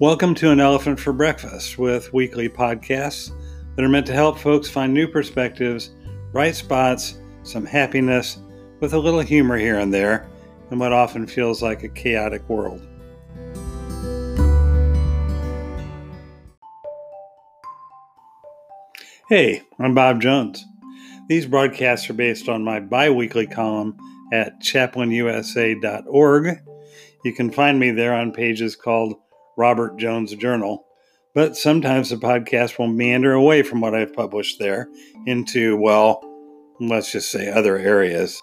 Welcome to An Elephant for Breakfast, with weekly podcasts that are meant to help folks find new perspectives, bright spots, some happiness, with a little humor here and there, in what often feels like a chaotic world. Hey, I'm Bob Jones. These broadcasts are based on my bi-weekly column at chaplainusa.org. You can find me there on pages called Robert Jones Journal, but sometimes the podcast will meander away from what I've published there into, well, let's just say other areas.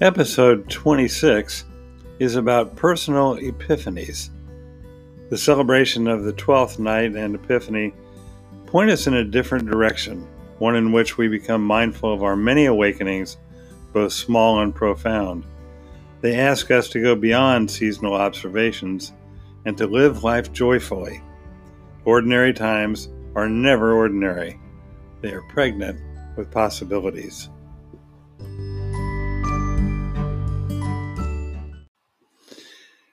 Episode 26 is about personal epiphanies. The celebration of the Twelfth Night and Epiphany point us in a different direction, one in which we become mindful of our many awakenings, both small and profound. They ask us to go beyond seasonal observations and to live life joyfully. Ordinary times are never ordinary. They are pregnant with possibilities.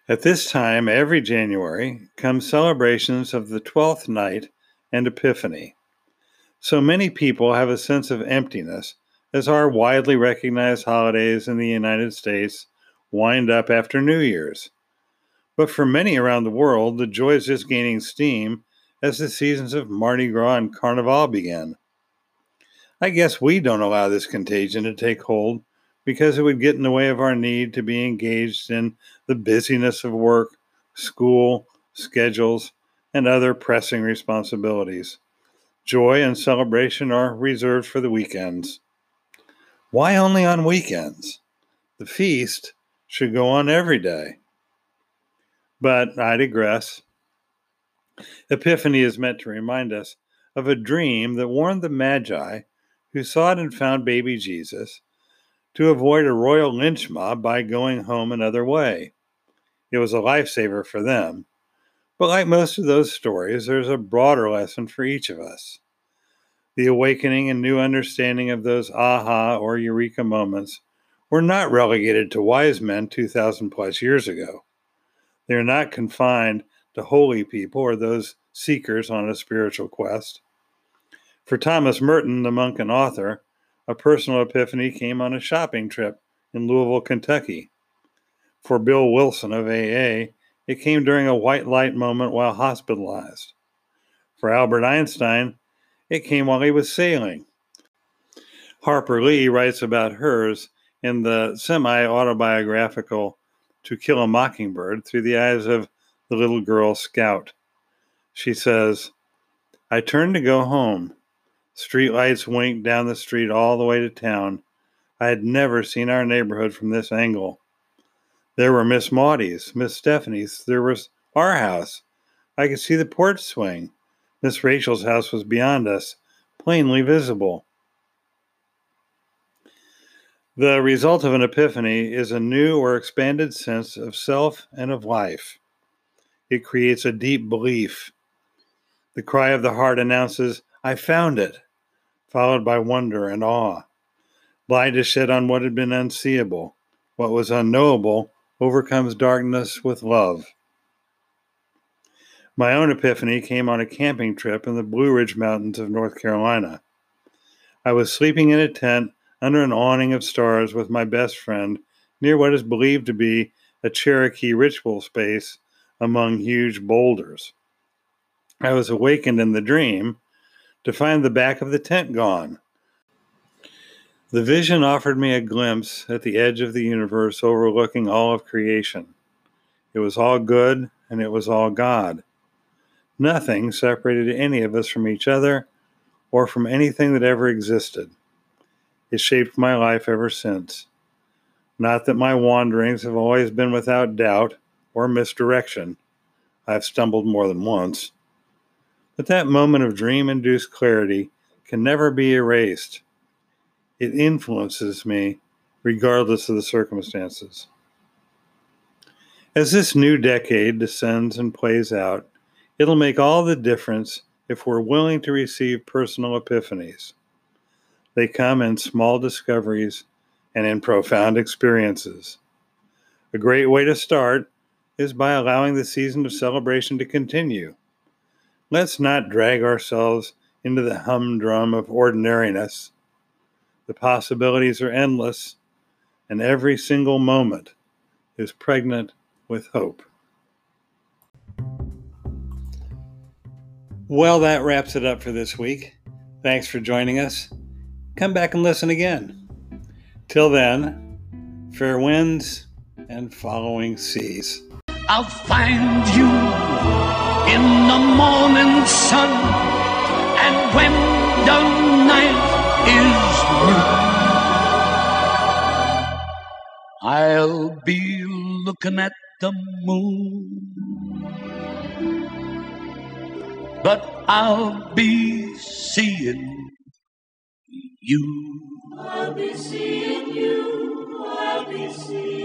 At this time, every January, come celebrations of the Twelfth Night and Epiphany. So many people have a sense of emptiness, as our widely recognized holidays in the United States wind up after New Year's. But for many around the world, the joy is just gaining steam as the seasons of Mardi Gras and Carnival begin. I guess we don't allow this contagion to take hold because it would get in the way of our need to be engaged in the busyness of work, school, schedules, and other pressing responsibilities. Joy and celebration are reserved for the weekends. Why only on weekends? The feast should go on every day. But I digress. Epiphany is meant to remind us of a dream that warned the Magi, who sought and found baby Jesus, to avoid a royal lynch mob by going home another way. It was a lifesaver for them. But like most of those stories, there's a broader lesson for each of us. The awakening and new understanding of those aha or eureka moments were not relegated to wise men 2,000 plus years ago. They are not confined to holy people or those seekers on a spiritual quest. For Thomas Merton, the monk and author, a personal epiphany came on a shopping trip in Louisville, Kentucky. For Bill Wilson of AA, it came during a white light moment while hospitalized. For Albert Einstein, it came while he was sailing. Harper Lee writes about hers in the semi-autobiographical To Kill a Mockingbird through the eyes of the little girl Scout. She says, "I turned to go home. Streetlights winked down the street all the way to town. I had never seen our neighborhood from this angle. There were Miss Maudies, Miss Stephanies, there was our house. I could see the porch swing. Miss Rachel's house was beyond us, plainly visible." The result of an epiphany is a new or expanded sense of self and of life. It creates a deep belief. The cry of the heart announces, "I found it," followed by wonder and awe. Light is shed on what had been unseeable, what was unknowable, overcomes darkness with love. My own epiphany came on a camping trip in the Blue Ridge Mountains of North Carolina. I was sleeping in a tent under an awning of stars with my best friend near what is believed to be a Cherokee ritual space among huge boulders. I was awakened in the dream to find the back of the tent gone. The vision offered me a glimpse at the edge of the universe overlooking all of creation. It was all good, and it was all God. Nothing separated any of us from each other or from anything that ever existed. It shaped my life ever since. Not that my wanderings have always been without doubt or misdirection. I've stumbled more than once. But that moment of dream-induced clarity can never be erased. It influences me, regardless of the circumstances. As this new decade descends and plays out, it'll make all the difference if we're willing to receive personal epiphanies. They come in small discoveries and in profound experiences. A great way to start is by allowing the season of celebration to continue. Let's not drag ourselves into the humdrum of ordinariness. The possibilities are endless, and every single moment is pregnant with hope. Well, that wraps it up for this week. Thanks for joining us. Come back and listen again. Till then, fair winds and following seas. I'll find you in the morning sun, and when the night is new, I'll be looking at the moon, but I'll be seeing you. I'll be seeing you. I'll be seeing you.